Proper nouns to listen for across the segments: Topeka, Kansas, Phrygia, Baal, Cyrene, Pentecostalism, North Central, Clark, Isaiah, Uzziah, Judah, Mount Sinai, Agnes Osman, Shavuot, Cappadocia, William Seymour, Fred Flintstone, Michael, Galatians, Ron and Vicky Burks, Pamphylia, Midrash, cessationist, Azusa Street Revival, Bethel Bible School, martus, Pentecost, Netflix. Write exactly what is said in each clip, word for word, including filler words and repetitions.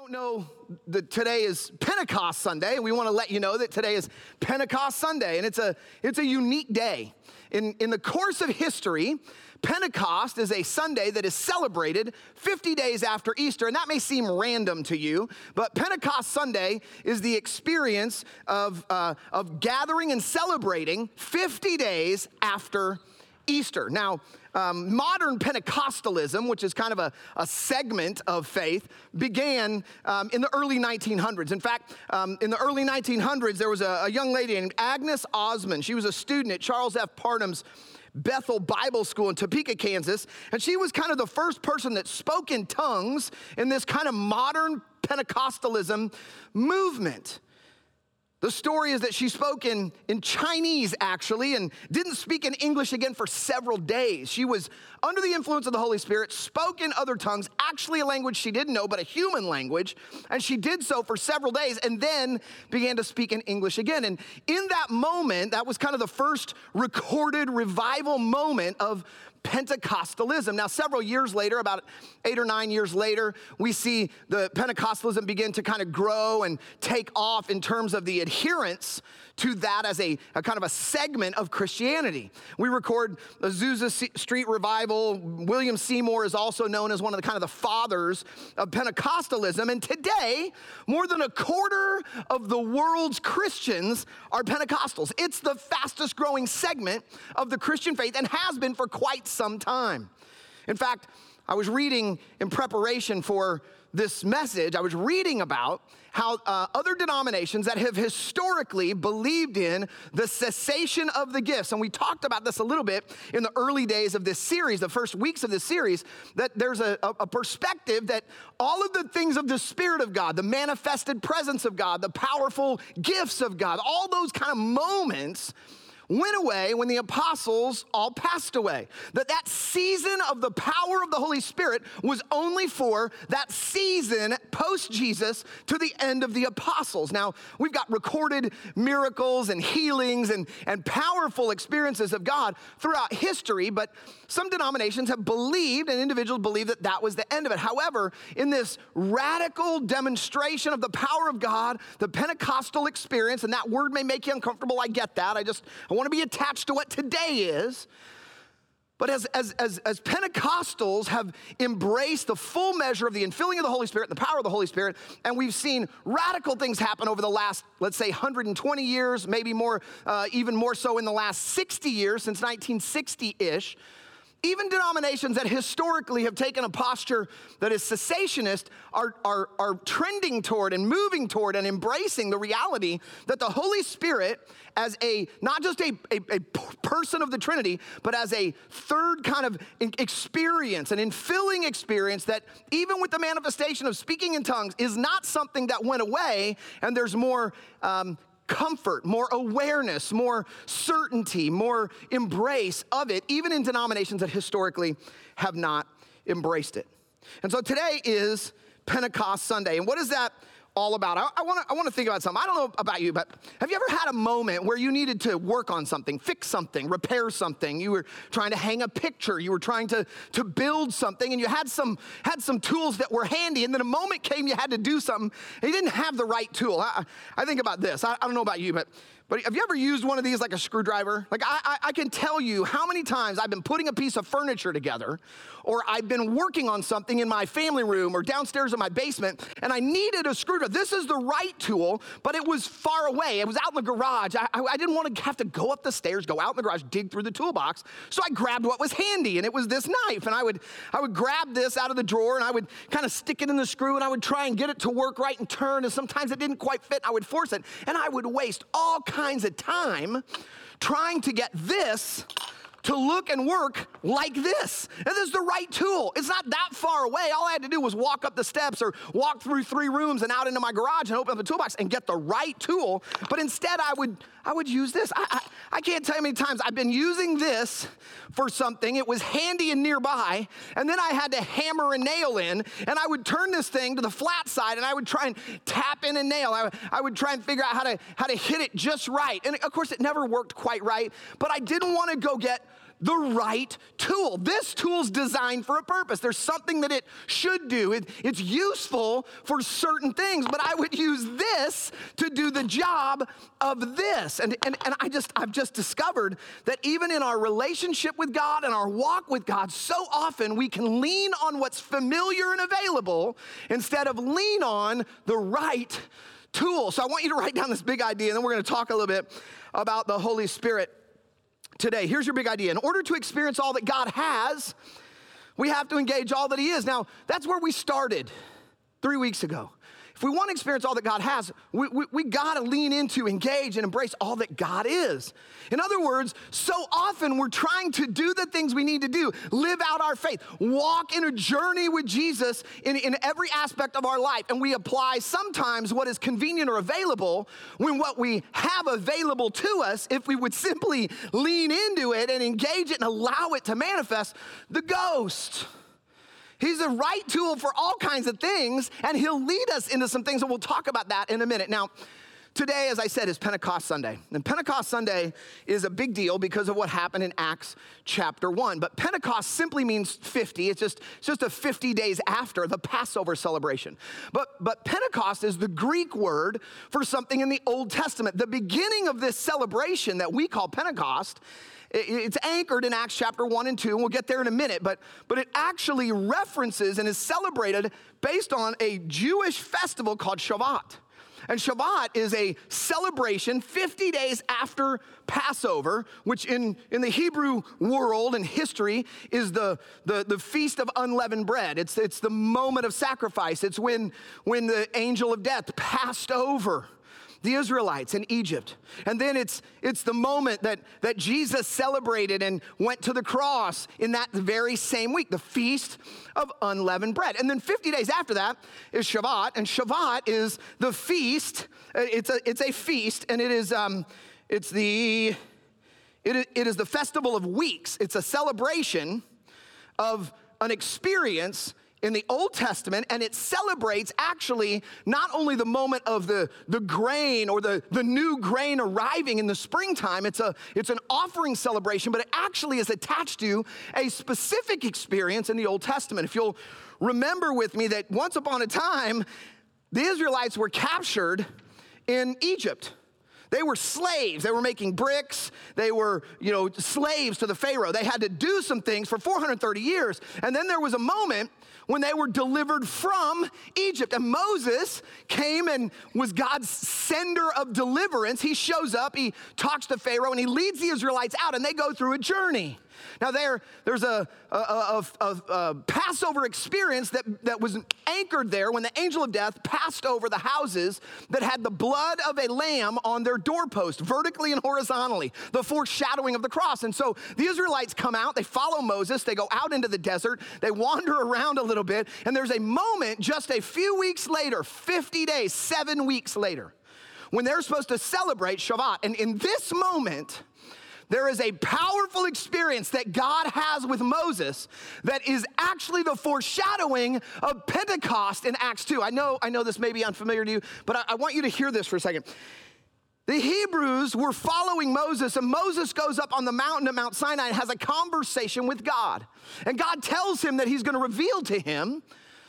don't know that today is Pentecost Sunday, we want to let you know that today is Pentecost Sunday, and it's a it's a unique day. In, in the course of history, Pentecost is a Sunday that is celebrated fifty days after Easter, and that may seem random to you, but Pentecost Sunday is the experience of, uh, of gathering and celebrating fifty days after Easter. Now, um, modern Pentecostalism, which is kind of a, a segment of faith, began um, in the early nineteen hundreds. In fact, um, in the early nineteen hundreds, there was a, a young lady named Agnes Osman. She was a student at Charles F. Parnham's Bethel Bible School in Topeka, Kansas, and she was kind of the first person that spoke in tongues in this kind of modern Pentecostalism movement. The story is that she spoke in, in Chinese, actually, and didn't speak in English again for several days. She was under the influence of the Holy Spirit, spoke in other tongues, actually a language she didn't know, but a human language, and she did so for several days and then began to speak in English again. And in that moment, that was kind of the first recorded revival moment of Pentecostalism. Now, several years later, about eight or nine years later, we see the Pentecostalism begin to kind of grow and take off in terms of the adherence to that as a, a kind of a segment of Christianity. We record Azusa Street Revival. William Seymour is also known as one of the kind of the fathers of Pentecostalism. And today, more than a quarter of the world's Christians are Pentecostals. It's the fastest growing segment of the Christian faith and has been for quite some time. In fact, I was reading in preparation for this message, I was reading about how uh, other denominations that have historically believed in the cessation of the gifts, and we talked about this a little bit in the early days of this series, the first weeks of this series, that there's a, a perspective that all of the things of the Spirit of God, the manifested presence of God, the powerful gifts of God, all those kind of moments went away when the apostles all passed away. That that season of the power of the Holy Spirit was only for that season post-Jesus to the end of the apostles. Now, we've got recorded miracles and healings and, and powerful experiences of God throughout history, but some denominations have believed and individuals believe that that was the end of it. However, in this radical demonstration of the power of God, the Pentecostal experience, and that word may make you uncomfortable, I get that, I just... I want to be attached to what today is, but as, as, as, as Pentecostals have embraced the full measure of the infilling of the Holy Spirit, and the power of the Holy Spirit, and we've seen radical things happen over the last, let's say, one hundred twenty years, maybe more, uh, even more so in the last sixty years, since nineteen sixty-ish, even denominations that historically have taken a posture that is cessationist are, are, are trending toward and moving toward and embracing the reality that the Holy Spirit as a, not just a, a, a person of the Trinity, but as a third kind of experience, an infilling experience that even with the manifestation of speaking in tongues is not something that went away, and there's more um, comfort, more awareness, more certainty, more embrace of it, even in denominations that historically have not embraced it. And so today is Pentecost Sunday. And what is that all about? I, I want to I want to think about something. I don't know about you, but have you ever had a moment where you needed to work on something, fix something, repair something? You were trying to hang a picture. You were trying to, to build something, and you had some had some tools that were handy, and then a moment came you had to do something, and you didn't have the right tool. I, I think about this. I, I don't know about you, but But have you ever used one of these like a screwdriver? Like I, I, I can tell you how many times I've been putting a piece of furniture together, or I've been working on something in my family room or downstairs in my basement, and I needed a screwdriver. This is the right tool, but it was far away. It was out in the garage. I, I, I didn't want to have to go up the stairs, go out in the garage, dig through the toolbox. So I grabbed what was handy, and it was this knife. And I would, I would grab this out of the drawer, and I would kind of stick it in the screw, and I would try and get it to work right and turn. And sometimes it didn't quite fit. I would force it, and I would waste all kinds kinds of time trying to get this to look and work like this. And this is the right tool. It's not that far away. All I had to do was walk up the steps or walk through three rooms and out into my garage and open up the toolbox and get the right tool. But instead, I would I would use this. I, I, I can't tell you how many times I've been using this for something. It was handy and nearby, and then I had to hammer and nail in, and I would turn this thing to the flat side, and I would try and tap in and nail. I, I would try and figure out how to, how to hit it just right. And, of course, it never worked quite right, but I didn't want to go get the right tool. This tool's designed for a purpose. There's something that it should do. It, it's useful for certain things, but I would use this to do the job of this. And, and, and I just, I've just discovered that even in our relationship with God and our walk with God, so often we can lean on what's familiar and available instead of lean on the right tool. So I want you to write down this big idea, and then we're going to talk a little bit about the Holy Spirit today. Here's your big idea. In order to experience all that God has, we have to engage all that he is. Now, that's where we started three weeks ago. If we want to experience all that God has, we, we, we got to lean into, engage, and embrace all that God is. In other words, so often we're trying to do the things we need to do, live out our faith, walk in a journey with Jesus in, in every aspect of our life, and we apply sometimes what is convenient or available when what we have available to us, if we would simply lean into it and engage it and allow it to manifest, the ghost. He's the right tool for all kinds of things, and he'll lead us into some things, and we'll talk about that in a minute. Now, today, as I said, is Pentecost Sunday, and Pentecost Sunday is a big deal because of what happened in Acts chapter one, but Pentecost simply means fifty. It's just, it's just a fifty days after the Passover celebration, but, but Pentecost is the Greek word for something in the Old Testament. The beginning of this celebration that we call Pentecost, it's anchored in Acts chapter one and two, and we'll get there in a minute, but, but it actually references and is celebrated based on a Jewish festival called Shavuot. And Shavuot is a celebration fifty days after Passover, which in, in the Hebrew world and history is the, the, the Feast of Unleavened Bread. It's, it's the moment of sacrifice. It's when, when the angel of death passed over the Israelites in Egypt. And then it's it's the moment that, that Jesus celebrated and went to the cross in that very same week, the Feast of Unleavened Bread. And then fifty days after that is Shavuot, and Shavuot is the feast. It's a it's a feast, and it is um it's the it it is the festival of weeks. It's a celebration of an experience in the Old Testament, and it celebrates actually not only the moment of the, the grain or the, the new grain arriving in the springtime, it's a it's an offering celebration, but it actually is attached to a specific experience in the Old Testament. If you'll remember with me that once upon a time, the Israelites were captured in Egypt. They were slaves. They were making bricks. They were, you know, slaves to the Pharaoh. They had to do some things for four hundred thirty years. And then there was a moment when they were delivered from Egypt. And Moses came and was God's sender of deliverance. He shows up, he talks to Pharaoh, and he leads the Israelites out, and they go through a journey. Now, there, there's a, a, a, a, a Passover experience that, that was anchored there when the angel of death passed over the houses that had the blood of a lamb on their doorpost, vertically and horizontally, the foreshadowing of the cross. And so the Israelites come out, they follow Moses, they go out into the desert, they wander around a little bit, and there's a moment just a few weeks later, fifty days, seven weeks later, when they're supposed to celebrate Shavuot. And in this moment, there is a powerful experience that God has with Moses that is actually the foreshadowing of Pentecost in Acts two. I know, I know this may be unfamiliar to you, but I, I want you to hear this for a second. The Hebrews were following Moses, and Moses goes up on the mountain at Mount Sinai and has a conversation with God. And God tells him that he's going to reveal to him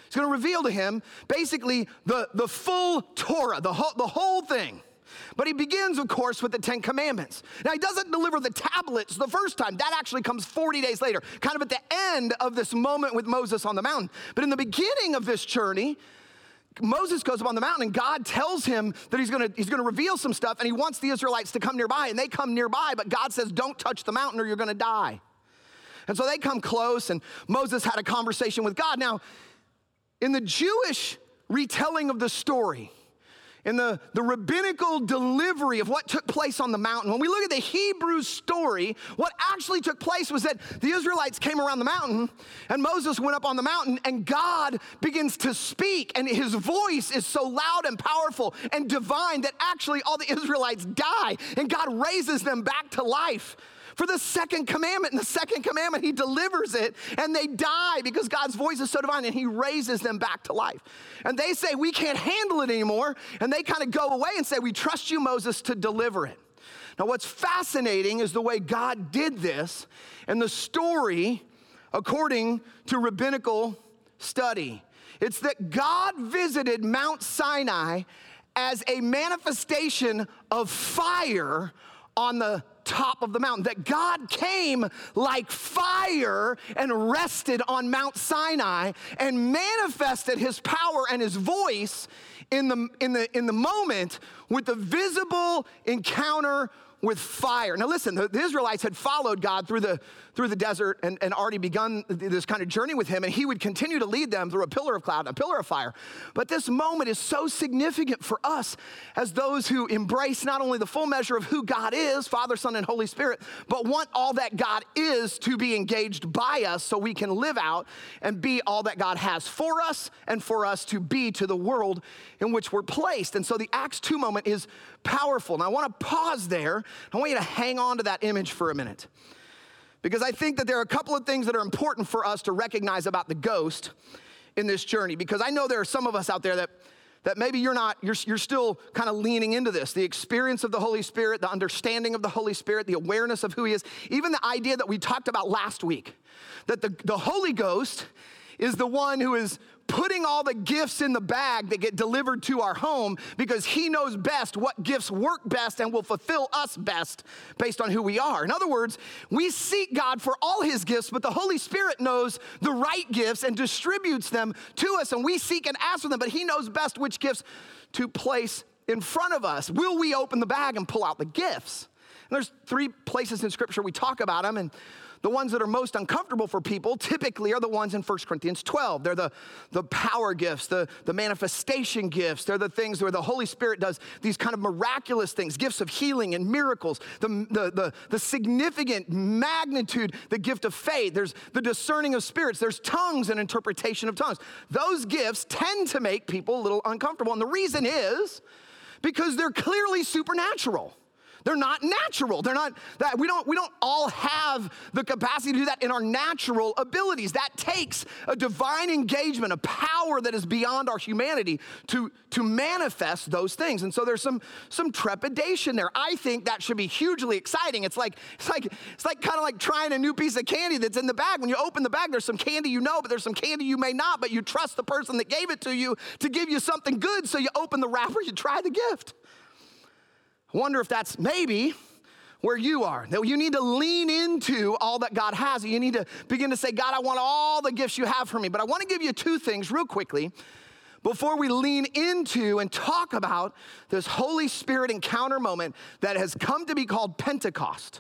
He's going to reveal to him basically the, the full Torah, the whole, the whole thing. But he begins, of course, with the Ten Commandments. Now, he doesn't deliver the tablets the first time. That actually comes forty days later, kind of at the end of this moment with Moses on the mountain. But in the beginning of this journey, Moses goes up on the mountain, and God tells him that he's going to he's going to reveal some stuff, and he wants the Israelites to come nearby, and they come nearby, but God says, don't touch the mountain or you're going to die. And so they come close, and Moses had a conversation with God. Now, in the Jewish retelling of the story, in the, the rabbinical delivery of what took place on the mountain, when we look at the Hebrew story, what actually took place was that the Israelites came around the mountain, and Moses went up on the mountain, and God begins to speak, and his voice is so loud and powerful and divine that actually all the Israelites die, and God raises them back to life for the second commandment. And the second commandment, he delivers it, and they die because God's voice is so divine, and he raises them back to life. And they say, we can't handle it anymore, and they kind of go away and say, we trust you, Moses, to deliver it. Now, what's fascinating is the way God did this and the story according to rabbinical study. It's that God visited Mount Sinai as a manifestation of fire on the top of the mountain, that God came like fire and rested on Mount Sinai and manifested his power and his voice in the, in the, in the moment with the visible encounter with fire. Now listen, the, the Israelites had followed God through the, through the desert and, and already begun this kind of journey with him, and he would continue to lead them through a pillar of cloud and a pillar of fire. But this moment is so significant for us as those who embrace not only the full measure of who God is, Father, Son, and Holy Spirit, but want all that God is to be engaged by us so we can live out and be all that God has for us and for us to be to the world in which we're placed. And so the Acts two moment is powerful. And I want to pause there. I want you to hang on to that image for a minute, because I think that there are a couple of things that are important for us to recognize about the ghost in this journey, because I know there are some of us out there that, that maybe you're not, you're, you're still kind of leaning into this, the experience of the Holy Spirit, the understanding of the Holy Spirit, the awareness of who he is, even the idea that we talked about last week, that the, the Holy Ghost is the one who is putting all the gifts in the bag that get delivered to our home, because he knows best what gifts work best and will fulfill us best based on who we are. In other words, we seek God for all his gifts, but the Holy Spirit knows the right gifts and distributes them to us, and we seek and ask for them, but he knows best which gifts to place in front of us. Will we open the bag and pull out the gifts? And there's three places in Scripture we talk about them, and the ones that are most uncomfortable for people typically are the ones in First Corinthians twelve. They're the, the power gifts, the, the manifestation gifts. They're the things where the Holy Spirit does these kind of miraculous things, gifts of healing and miracles, the, the, the, the significant magnitude, the gift of faith. There's the discerning of spirits. There's tongues and interpretation of tongues. Those gifts tend to make people a little uncomfortable, and the reason is because they're clearly supernatural. They're not natural. They're not that we don't we don't all have the capacity to do that in our natural abilities. That takes a divine engagement, a power that is beyond our humanity to, to manifest those things. And so there's some some trepidation there. I think that should be hugely exciting. It's like it's like it's like kind of like trying a new piece of candy that's in the bag. When you open the bag, there's some candy you know, but there's some candy you may not, but you trust the person that gave it to you to give you something good. So you open the wrapper, you try the gift. Wonder if that's maybe where you are. That you need to lean into all that God has. You need to begin to say, God, I want all the gifts you have for me. But I want to give you two things real quickly before we lean into and talk about this Holy Spirit encounter moment that has come to be called Pentecost.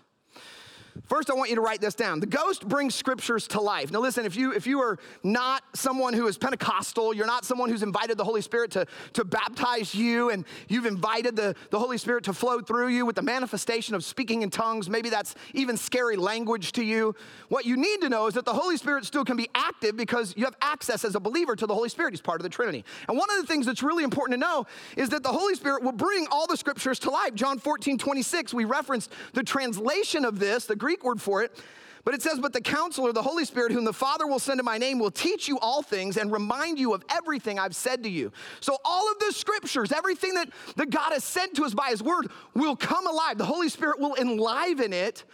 First, I want you to write this down. The ghost brings scriptures to life. Now listen, if you if you are not someone who is Pentecostal, you're not someone who's invited the Holy Spirit to, to baptize you, and you've invited the, the Holy Spirit to flow through you with the manifestation of speaking in tongues, maybe that's even scary language to you. What you need to know is that the Holy Spirit still can be active because you have access as a believer to the Holy Spirit. He's part of the Trinity. And one of the things that's really important to know is that the Holy Spirit will bring all the scriptures to life. John fourteen twenty-six, we referenced the translation of this, the Greek Greek word for it, but it says, but the Counselor, the Holy Spirit, whom the Father will send in my name, will teach you all things and remind you of everything I've said to you. So all of the scriptures, everything that, that God has said to us by his word will come alive. The Holy Spirit will enliven it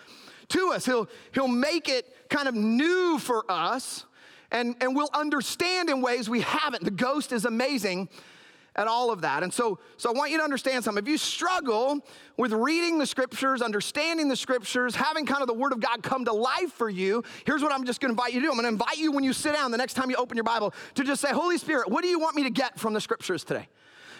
to us. He'll, he'll make it kind of new for us, and, and we'll understand in ways we haven't. The ghost is amazing at all of that. And so, so I want you to understand something. If you struggle with reading the scriptures, understanding the scriptures, having kind of the word of God come to life for you, here's what I'm just gonna invite you to do. I'm gonna invite you when you sit down the next time you open your Bible to just say, Holy Spirit, what do you want me to get from the scriptures today?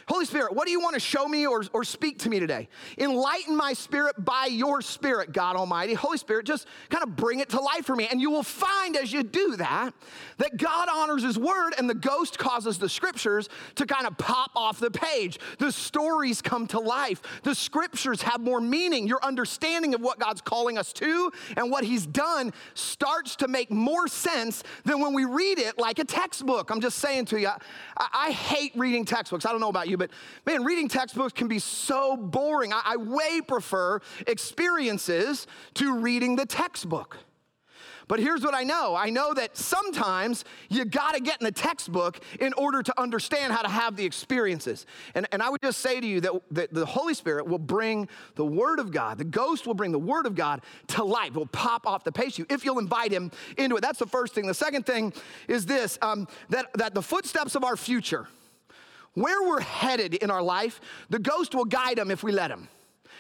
Holy Spirit, what do you want to show me or, or speak to me today? Enlighten my spirit by your spirit, God Almighty. Holy Spirit, just kind of bring it to life for me. And you will find as you do that, that God honors his word, and the ghost causes the scriptures to kind of pop off the page. The stories come to life. The scriptures have more meaning. Your understanding of what God's calling us to and what he's done starts to make more sense than when we read it like a textbook. I'm just saying to you, I, I hate reading textbooks. I don't know about you. But man, reading textbooks can be so boring. I, I way prefer experiences to reading the textbook. But here's what I know. I know that sometimes you gotta get in the textbook in order to understand how to have the experiences. And, and I would just say to you that, that the Holy Spirit will bring the Word of God, the Ghost will bring the Word of God to life. It will pop off the page to you if you'll invite Him into it. That's the first thing. The second thing is this, um, that, that the footsteps of our future, where we're headed in our life, the Ghost will guide them if we let Him.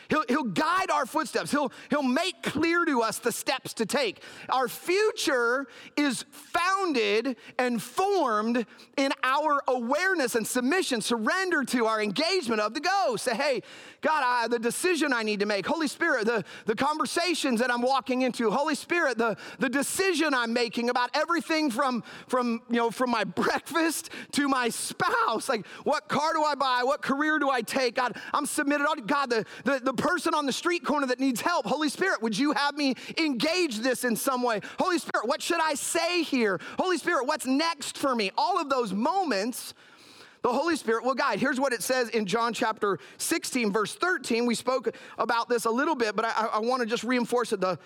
He'll, he'll guide our footsteps. He'll, he'll make clear to us the steps to take. Our future is founded and formed in our awareness and submission, surrender to our engagement of the Ghost. Say, hey, God, I, the decision I need to make. Holy Spirit, the, the conversations that I'm walking into. Holy Spirit, the, the decision I'm making about everything from, from, you know, from my breakfast to my spouse. Like, what car do I buy? What career do I take? God, I'm submitted. God, the, the The person on the street corner that needs help. Holy Spirit, would you have me engage this in some way? Holy Spirit, what should I say here? Holy Spirit, what's next for me? All of those moments, the Holy Spirit will guide. Here's what it says in John chapter sixteen, verse thirteen. We spoke about this a little bit, but I, I want to just reinforce it. The,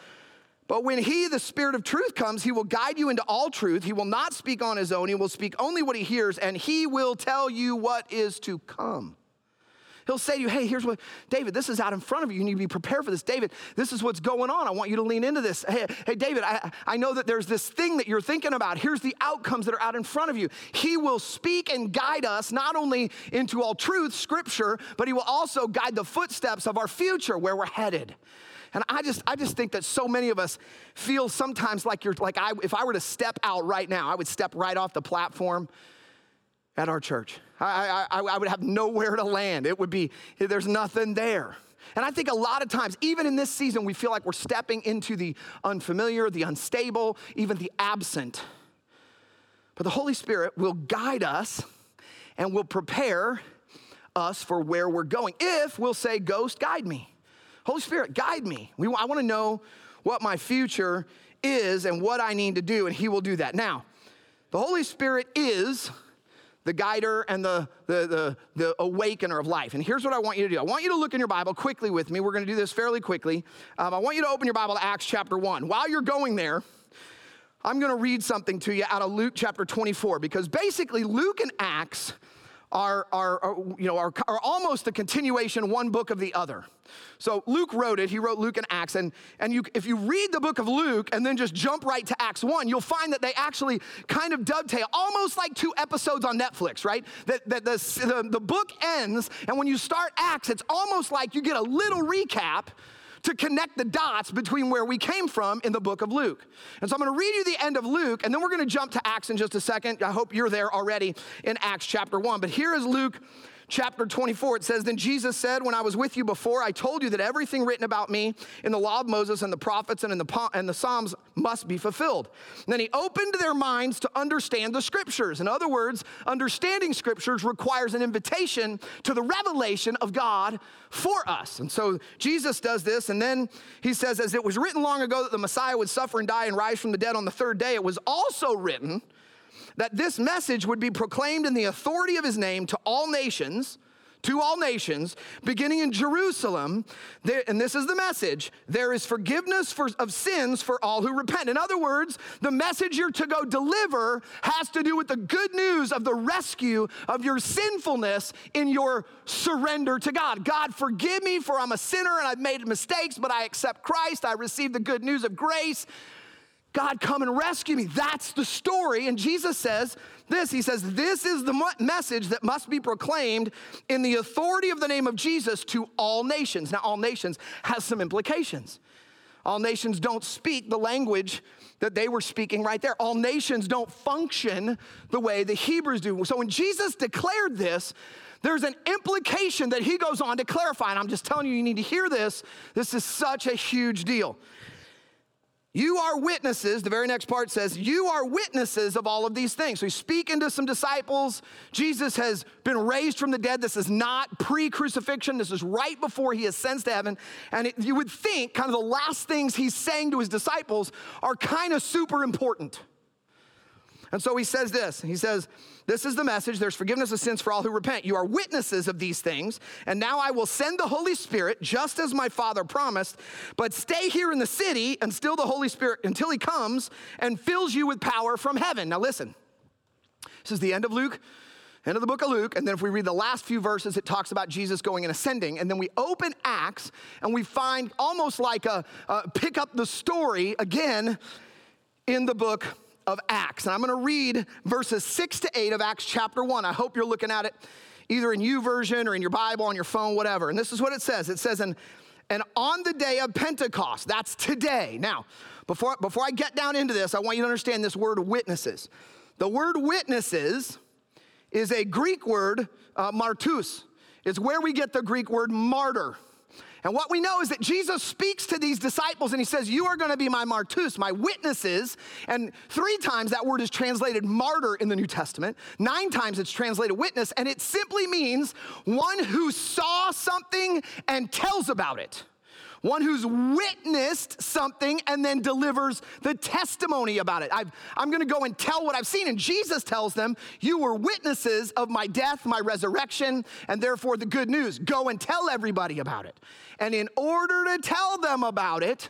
but when he, the Spirit of truth, comes, he will guide you into all truth. He will not speak on his own. He will speak only what he hears, and he will tell you what is to come. He'll say to you, hey, here's what, David, this is out in front of you. You need to be prepared for this. David, this is what's going on. I want you to lean into this. Hey, hey David, I, I know that there's this thing that you're thinking about. Here's the outcomes that are out in front of you. He will speak and guide us not only into all truth, scripture, but he will also guide the footsteps of our future, where we're headed. And I just, I just think that so many of us feel sometimes like you're, like I, if I were to step out right now, I would step right off the platform at our church. I, I, I would have nowhere to land. It would be, there's nothing there. And I think a lot of times, even in this season, we feel like we're stepping into the unfamiliar, the unstable, even the absent. But the Holy Spirit will guide us and will prepare us for where we're going. If we'll say, Ghost, guide me. Holy Spirit, guide me. We, I want to know what my future is and what I need to do, and he will do that. Now, the Holy Spirit is the guider and the, the, the, the awakener of life. And here's what I want you to do. I want you to look in your Bible quickly with me. We're going to do this fairly quickly. Um, I want you to open your Bible to Acts chapter one. While you're going there, I'm going to read something to you out of Luke chapter twenty-four, because basically Luke and Acts are, are, are you know, are, are almost the continuation, one book of the other. So Luke wrote it. He wrote Luke and Acts. And, and you, if you read the book of Luke and then just jump right to Acts one, you'll find that they actually kind of dovetail, almost like two episodes on Netflix, right? That, that the, the, the book ends, and when you start Acts, it's almost like you get a little recap to connect the dots between where we came from in the book of Luke. And so I'm going to read you the end of Luke, and then we're going to jump to Acts in just a second. I hope you're there already in Acts chapter one. But here is Luke chapter twenty-four. It says, then Jesus said, when I was with you before, I told you that everything written about me in the law of Moses and the prophets and in the and the Psalms must be fulfilled. And then he opened their minds to understand the scriptures. In other words, understanding scriptures requires an invitation to the revelation of God for us. And so Jesus does this, and then he says, as it was written long ago that the Messiah would suffer and die and rise from the dead on the third day, it was also written that this message would be proclaimed in the authority of his name to all nations, to all nations, beginning in Jerusalem. There, and this is the message, there is forgiveness for, of sins for all who repent. In other words, the message you're to go deliver has to do with the good news of the rescue of your sinfulness in your surrender to God. God, forgive me, for I'm a sinner and I've made mistakes, but I accept Christ. I receive the good news of grace. God, come and rescue me. That's the story. And Jesus says this. He says, this is the message that must be proclaimed in the authority of the name of Jesus to all nations. Now, all nations has some implications. All nations don't speak the language that they were speaking right there. All nations don't function the way the Hebrews do. So when Jesus declared this, there's an implication that he goes on to clarify. And I'm just telling you, you need to hear this. This is such a huge deal. You are witnesses, the very next part says, you are witnesses of all of these things. So he's speaking to some disciples. Jesus has been raised from the dead. This is not pre-crucifixion. This is right before he ascends to heaven. And it, you would think kind of the last things he's saying to his disciples are kind of super important. And so he says this, he says, this is the message, there's forgiveness of sins for all who repent. You are witnesses of these things, and now I will send the Holy Spirit, just as my Father promised, but stay here in the city until the Holy Spirit, until he comes and fills you with power from heaven. Now listen, this is the end of Luke, end of the book of Luke, and then if we read the last few verses, it talks about Jesus going and ascending, and then we open Acts, and we find almost like a, a pick up the story again in the book of of Acts. And I'm going to read verses six to eight of Acts chapter one. I hope you're looking at it either in you version or in your Bible, on your phone, whatever. And this is what it says. It says, and, and on the day of Pentecost, that's today. Now, before, before I get down into this, I want you to understand this word witnesses. The word witnesses is a Greek word, uh, martus. It's where we get the Greek word martyr. And what we know is that Jesus speaks to these disciples and he says, you are going to be my martus, my witnesses. And three times that word is translated martyr in the New Testament. Nine times it's translated witness. And it simply means one who saw something and tells about it. One who's witnessed something and then delivers the testimony about it. I've, I'm going to go and tell what I've seen. And Jesus tells them, you were witnesses of my death, my resurrection, and therefore the good news. Go and tell everybody about it. And in order to tell them about it,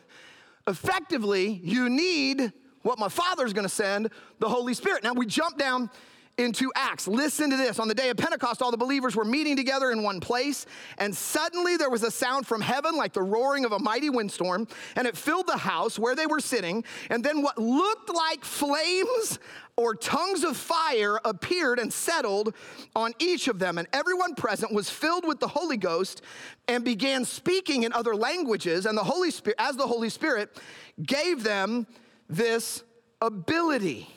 effectively, you need what my Father's going to send, the Holy Spirit. Now, we jump down into Acts. Listen to this. On the day of Pentecost, all the believers were meeting together in one place, and suddenly there was a sound from heaven like the roaring of a mighty windstorm, and it filled the house where they were sitting, and then what looked like flames or tongues of fire appeared and settled on each of them, and everyone present was filled with the Holy Ghost and began speaking in other languages, and the Holy Spirit, as the Holy Spirit gave them this ability.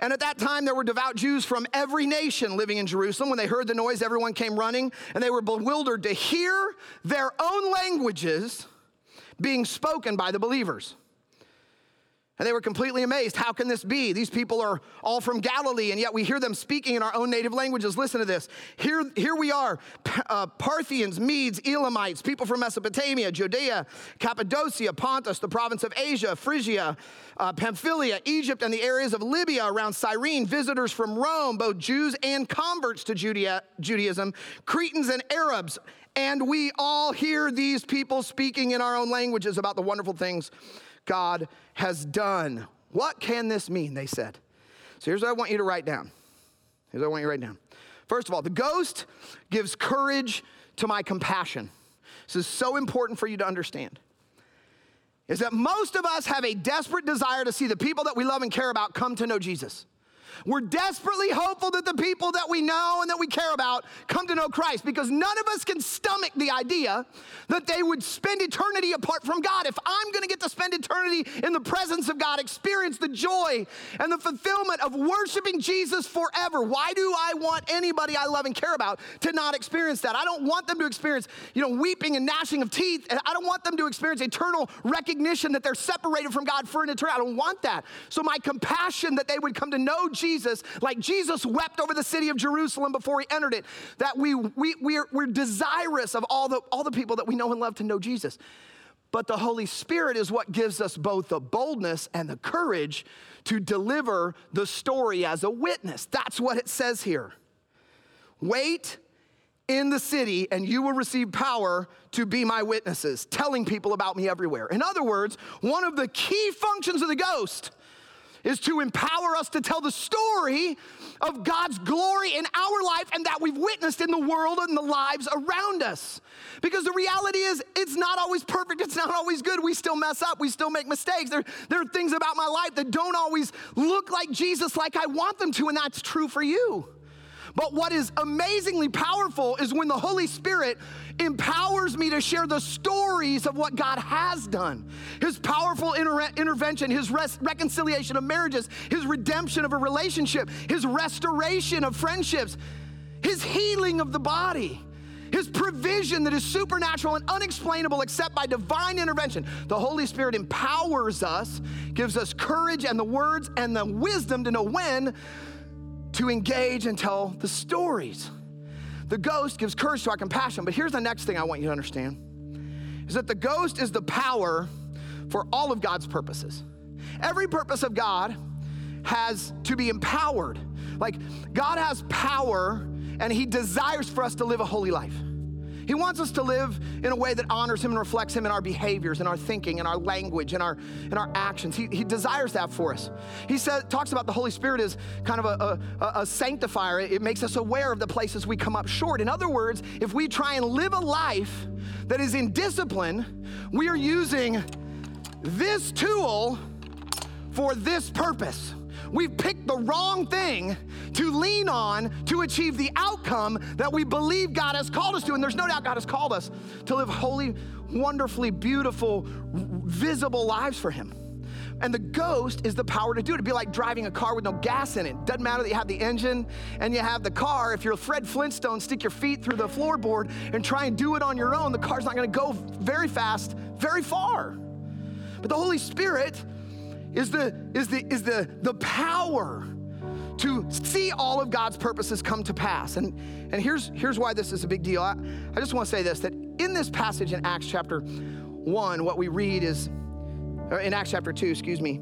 And at that time, there were devout Jews from every nation living in Jerusalem. When they heard the noise, everyone came running, and they were bewildered to hear their own languages being spoken by the believers. And they were completely amazed. How can this be? These people are all from Galilee, and yet we hear them speaking in our own native languages. Listen to this. Here, here we are, uh, Parthians, Medes, Elamites, people from Mesopotamia, Judea, Cappadocia, Pontus, the province of Asia, Phrygia, uh, Pamphylia, Egypt, and the areas of Libya around Cyrene, visitors from Rome, both Jews and converts to Judea, Judaism, Cretans and Arabs. And we all hear these people speaking in our own languages about the wonderful things God has done. What can this mean? They said. So here's what I want you to write down. Here's what I want you to write down. First of all, the ghost gives courage to my compassion. This is so important for you to understand. Is that most of us have a desperate desire to see the people that we love and care about come to know Jesus. We're desperately hopeful that the people that we know and that we care about come to know Christ, because none of us can stomach the idea that they would spend eternity apart from God. If I'm going to get to spend eternity in the presence of God, experience the joy and the fulfillment of worshiping Jesus forever, why do I want anybody I love and care about to not experience that? I don't want them to experience, you know, weeping and gnashing of teeth. I don't want them to experience eternal recognition that they're separated from God for an eternity. I don't want that. So my compassion that they would come to know Jesus, Jesus, like Jesus wept over the city of Jerusalem before he entered it, that we, we, we're, we're desirous of all the, all the people that we know and love to know Jesus. But the Holy Spirit is what gives us both the boldness and the courage to deliver the story as a witness. That's what it says here. Wait in the city and you will receive power to be my witnesses, telling people about me everywhere. In other words, one of the key functions of the ghost is to empower us to tell the story of God's glory in our life and that we've witnessed in the world and the lives around us. Because the reality is, it's not always perfect. It's not always good. We still mess up. We still make mistakes. There, there are things about my life that don't always look like Jesus like I want them to, and that's true for you. But what is amazingly powerful is when the Holy Spirit empowers me to share the stories of what God has done. His powerful inter- intervention, his res- reconciliation of marriages, his redemption of a relationship, his restoration of friendships, his healing of the body, his provision that is supernatural and unexplainable except by divine intervention. The Holy Spirit empowers us, gives us courage and the words and the wisdom to know when to engage and tell the stories. The ghost gives courage to our compassion, but here's the next thing I want you to understand, is that the ghost is the power for all of God's purposes. Every purpose of God has to be empowered. Like, God has power, and he desires for us to live a holy life. He wants us to live in a way that honors him and reflects him in our behaviors, in our thinking, in our language, in our in our actions. He, he desires that for us. He says, talks about the Holy Spirit as kind of a, a, a sanctifier. It makes us aware of the places we come up short. In other words, if we try and live a life that is in discipline, we are using this tool for this purpose. We've picked the wrong thing to lean on to achieve the outcome that we believe God has called us to. And there's no doubt God has called us to live holy, wonderfully beautiful, visible lives for him. And the ghost is the power to do it. It'd be like driving a car with no gas in it. Doesn't matter that you have the engine and you have the car. If you're Fred Flintstone, stick your feet through the floorboard and try and do it on your own. The car's not going to go very fast, very far. But the Holy Spirit is the is the is the the power to see all of God's purposes come to pass. And and here's here's why this is a big deal. I, I just want to say this, that in this passage in Acts chapter one, what we read is, or in Acts chapter two, excuse me,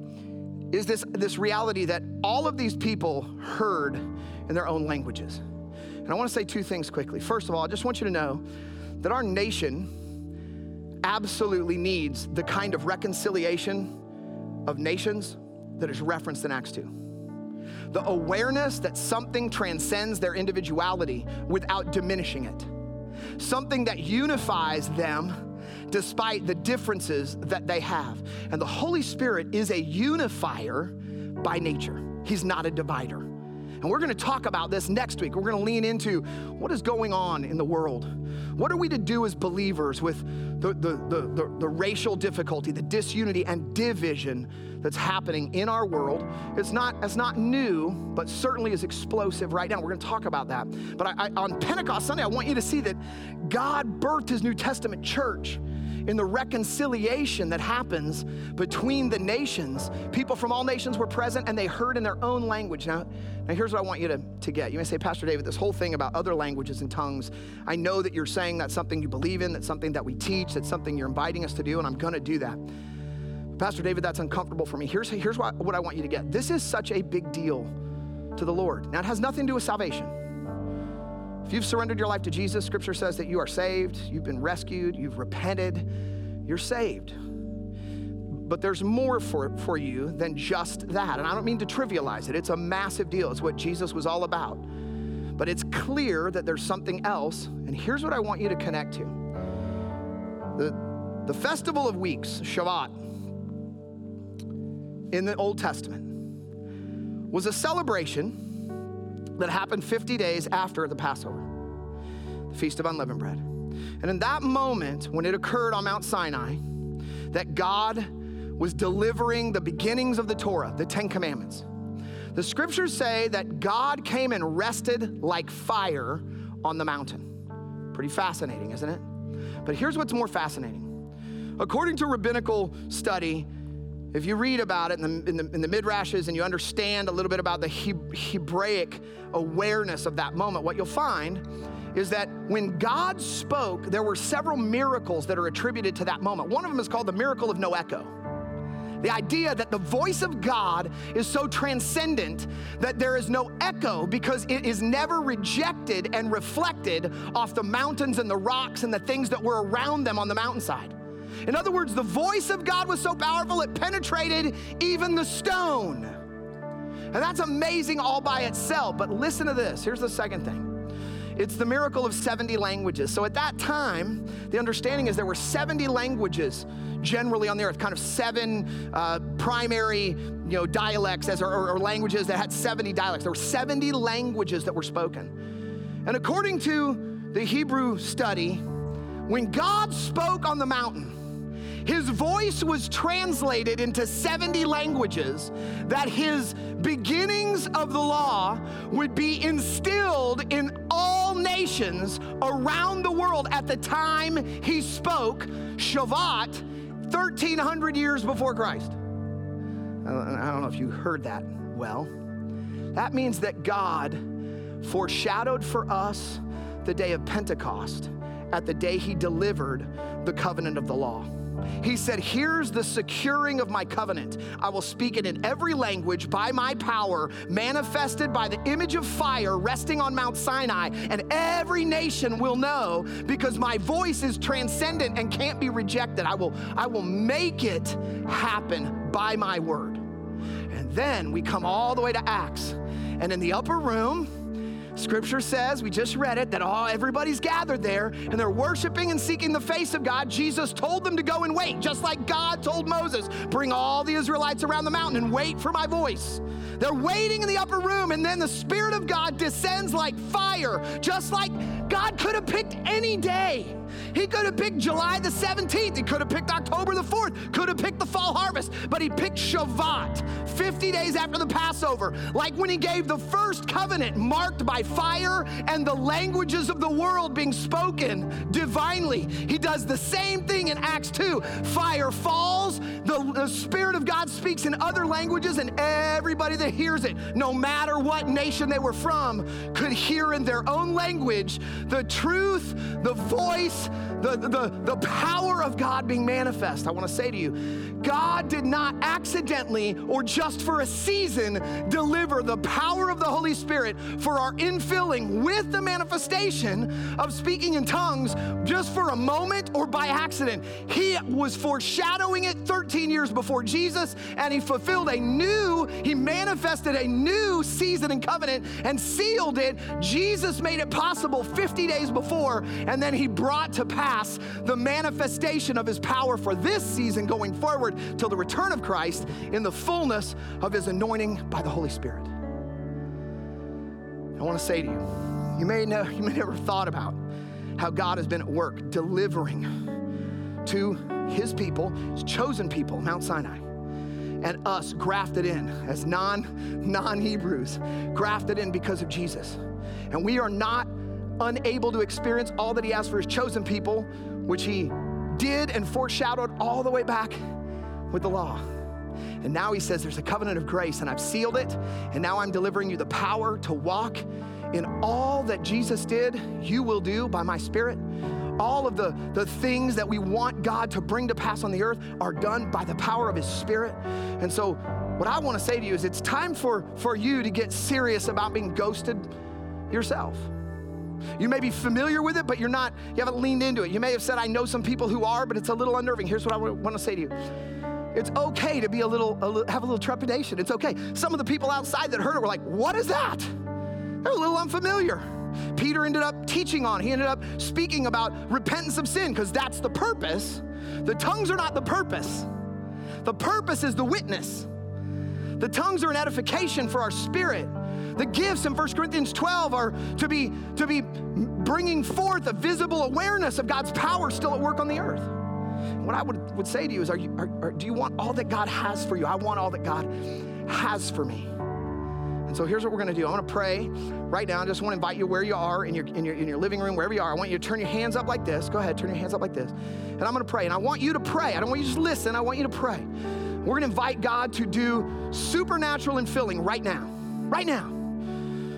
is this this reality that all of these people heard in their own languages. And I want to say two things quickly. First of all, I just want you to know that our nation absolutely needs the kind of reconciliation of nations that is referenced in Acts two. The awareness that something transcends their individuality without diminishing it. Something that unifies them despite the differences that they have. And the Holy Spirit is a unifier by nature. He's not a divider. And we're gonna talk about this next week. We're gonna lean into what is going on in the world. What are we to do as believers with the, the, the, the, the racial difficulty, the disunity and division that's happening in our world? It's not, it's not new, but certainly is explosive right now. We're gonna talk about that. But I, I, on Pentecost Sunday, I want you to see that God birthed his New Testament church in the reconciliation that happens between the nations. People from all nations were present and they heard in their own language. Now, now here's what I want you to, to get. You may say, Pastor David, this whole thing about other languages and tongues, I know that you're saying that's something you believe in, that's something that we teach, that's something you're inviting us to do, and I'm gonna do that. Pastor David, that's uncomfortable for me. Here's, here's what, what I want you to get. This is such a big deal to the Lord. Now, it has nothing to do with salvation. If you've surrendered your life to Jesus, Scripture says that you are saved, you've been rescued, you've repented, you're saved. But there's more for, for you than just that. And I don't mean to trivialize it. It's a massive deal. It's what Jesus was all about. But it's clear that there's something else. And here's what I want you to connect to. The, the Festival of Weeks, Shavuot, in the Old Testament, was a celebration that happened fifty days after the Passover, the Feast of Unleavened Bread. And in that moment, when it occurred on Mount Sinai, that God was delivering the beginnings of the Torah, the Ten Commandments, the scriptures say that God came and rested like fire on the mountain. Pretty fascinating, isn't it? But here's what's more fascinating. According to rabbinical study, if you read about it in the, in the, in the Midrashes and you understand a little bit about the he, Hebraic awareness of that moment, what you'll find is that when God spoke, there were several miracles that are attributed to that moment. One of them is called the miracle of no echo. The idea that the voice of God is so transcendent that there is no echo because it is never rejected and reflected off the mountains and the rocks and the things that were around them on the mountainside. In other words, the voice of God was so powerful, it penetrated even the stone. And that's amazing all by itself. But listen to this. Here's the second thing. It's the miracle of seventy languages. So at that time, the understanding is there were seventy languages generally on the earth, kind of seven uh, primary you know, dialects as, or, or, or languages that had seventy dialects. There were seventy languages that were spoken. And according to the Hebrew study, when God spoke on the mountain, his voice was translated into seventy languages, that his beginnings of the law would be instilled in all nations around the world at the time he spoke, Shavuot, thirteen hundred years before Christ. I don't know if you heard that well. That means that God foreshadowed for us the day of Pentecost at the day he delivered the covenant of the law. He said, here's the securing of my covenant. I will speak it in every language by my power, manifested by the image of fire resting on Mount Sinai, and every nation will know because my voice is transcendent and can't be rejected. I will, I will make it happen by my word. And then we come all the way to Acts. And in the upper room, Scripture says, we just read it, that all, everybody's gathered there and they're worshiping and seeking the face of God. Jesus told them to go and wait, just like God told Moses, bring all the Israelites around the mountain and wait for my voice. They're waiting in the upper room, and then the Spirit of God descends like fire, just like God could have picked any day. He could have picked July the seventeenth. He could have picked October the fourth. Could have picked the fall harvest. But he picked Shavuot, fifty days after the Passover, like when he gave the first covenant marked by fire and the languages of the world being spoken divinely. He does the same thing in Acts two. Fire falls. The, the Spirit of God speaks in other languages, and everybody that hears it, no matter what nation they were from, could hear in their own language the truth, the voice, The, the, the power of God being manifest. I want to say to you, God did not accidentally or just for a season deliver the power of the Holy Spirit for our infilling with the manifestation of speaking in tongues just for a moment or by accident. He was foreshadowing it thirteen years before Jesus, and he fulfilled a new, he manifested a new season and covenant and sealed it. Jesus made it possible fifty days before, and then he brought to pass the manifestation of his power for this season going forward till the return of Christ in the fullness of his anointing by the Holy Spirit. I want to say to you, you may, know, you may never have thought about how God has been at work delivering to his people, his chosen people, Mount Sinai, and us grafted in as non, non-Hebrews, grafted in because of Jesus. And we are not unable to experience all that he has for his chosen people, which he did and foreshadowed all the way back with the law. And now he says, there's a covenant of grace, and I've sealed it, and now I'm delivering you the power to walk in all that Jesus did, you will do by my Spirit. All of the, the things that we want God to bring to pass on the earth are done by the power of his Spirit. And so what I want to say to you is it's time for, for you to get serious about being ghosted yourself. You may be familiar with it, but you're not, you haven't leaned into it. You may have said, I know some people who are, but it's a little unnerving. Here's what I want to say to you. It's okay to be a little, a little, have a little trepidation. It's okay. Some of the people outside that heard it were like, what is that? They're a little unfamiliar. Peter ended up teaching on, he ended up speaking about repentance of sin, because that's the purpose. The tongues are not the purpose. The purpose is the witness. The tongues are an edification for our spirit. The gifts in First Corinthians twelve are to be, to be bringing forth a visible awareness of God's power still at work on the earth. What I would, would say to you is, are you, are, are, do you want all that God has for you? I want all that God has for me. And so here's what we're going to do. I want to pray right now. I just want to invite you where you are, in your, in your, in your living room, wherever you are. I want you to turn your hands up like this. Go ahead, turn your hands up like this. And I'm going to pray. And I want you to pray. I don't want you to just listen. I want you to pray. We're going to invite God to do supernatural infilling right now. Right now.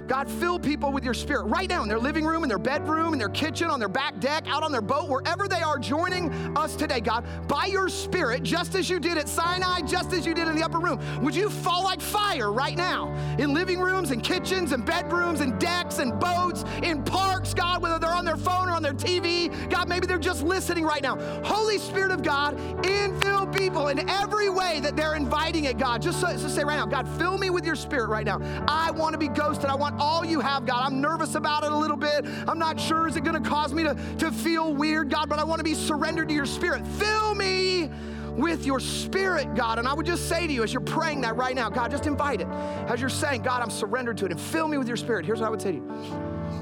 God, fill people with your Spirit right now in their living room, in their bedroom, in their kitchen, on their back deck, out on their boat, wherever they are joining us today, God, by your Spirit, just as you did at Sinai, just as you did in the upper room, would you fall like fire right now in living rooms and kitchens and bedrooms and decks and boats, in parks, God, whether they're on their phone or on their T V, God, maybe they're just listening right now. Holy Spirit of God, infill people in every way that they're inviting it, God. Just, so, just say right now, God, fill me with your Spirit right now. I want to be ghosted. I want all you have, God. I'm nervous about it a little bit. I'm not sure. Is it going to cause me to, to feel weird, God? But I want to be surrendered to your Spirit. Fill me with your Spirit, God. And I would just say to you as you're praying that right now, God, just invite it. As you're saying, God, I'm surrendered to it, and fill me with your Spirit. Here's what I would say to you.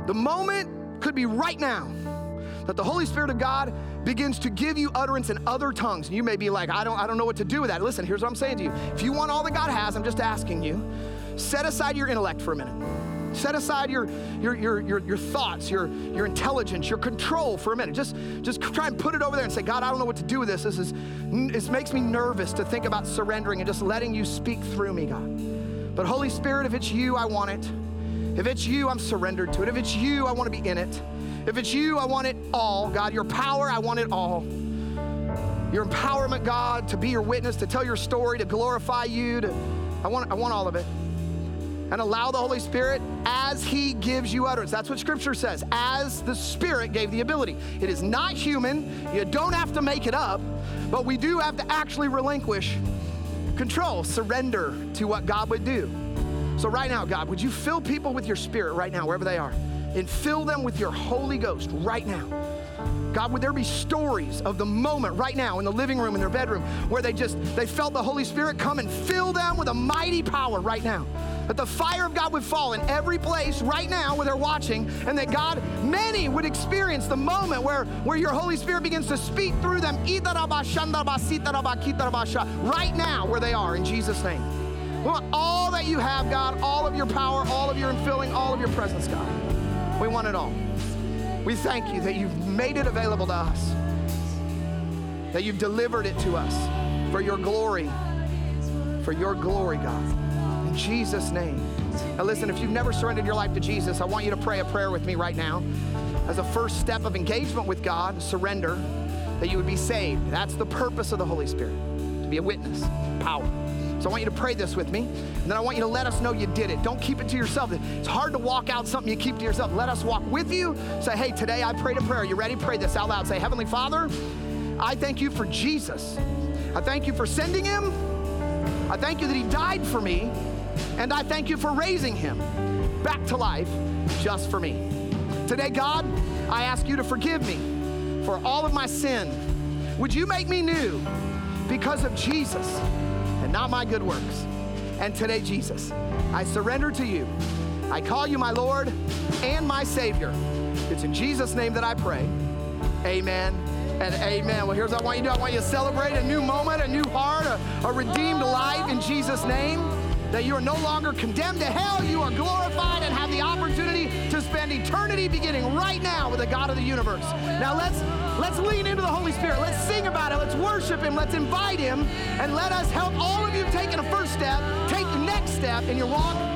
The moment could be right now that the Holy Spirit of God begins to give you utterance in other tongues. And you may be like, I don't, I don't know what to do with that. Listen, here's what I'm saying to you. If you want all that God has, I'm just asking you, set aside your intellect for a minute. Set aside your, your your your your thoughts, your your intelligence, your control for a minute. Just just try and put it over there and say, God, I don't know what to do with this. This is this makes me nervous to think about surrendering and just letting you speak through me, God. But Holy Spirit, if it's you, I want it. If it's you, I'm surrendered to it. If it's you, I want to be in it. If it's you, I want it all. God, your power, I want it all. your empowerment, God, to be your witness, to tell your story, to glorify you. To, I want, I want all of it. And allow the Holy Spirit as he gives you utterance. That's what Scripture says, as the Spirit gave the ability. It is not human. You don't have to make it up, but we do have to actually relinquish control, surrender to what God would do. So right now, God, would you fill people with your Spirit right now, wherever they are, and fill them with your Holy Ghost right now. God, would there be stories of the moment right now in the living room, in their bedroom, where they just, they felt the Holy Spirit come and fill them with a mighty power right now. That the fire of God would fall in every place right now where they're watching, and that, God, many would experience the moment where, where your Holy Spirit begins to speak through them right now where they are, in Jesus' name. We want all that you have, God, all of your power, all of your infilling, all of your presence, God. We want it all. We thank you that you've made it available to us, that you've delivered it to us for your glory, for your glory, God, in Jesus' name. Now listen, if you've never surrendered your life to Jesus, I want you to pray a prayer with me right now as a first step of engagement with God, surrender, that you would be saved. That's the purpose of the Holy Spirit, to be a witness, power. So I want you to pray this with me, and then I want you to let us know you did it. Don't keep it to yourself. It's hard to walk out something you keep to yourself. Let us walk with you. Say, hey, today I prayed a prayer. You ready? Pray this out loud. Say, Heavenly Father, I thank you for Jesus. I thank you for sending him. I thank you that he died for me, and I thank you for raising him back to life just for me. Today, God, I ask you to forgive me for all of my sin. Would you make me new because of Jesus? And not my good works. And today, Jesus, I surrender to you. I call you my Lord and my Savior. It's in Jesus' name that I pray. Amen and amen. Well, here's what I want you to do. I want you to celebrate a new moment, a new heart, a, a redeemed life in Jesus' name, that you are no longer condemned to hell. You are glorified and have the opportunity to spend eternity beginning right now with the God of the universe. Now let's Let's lean into the Holy Spirit. Let's sing about it. Let's worship him. Let's invite him. And let us help all of you taking a first step, take the next step in your walk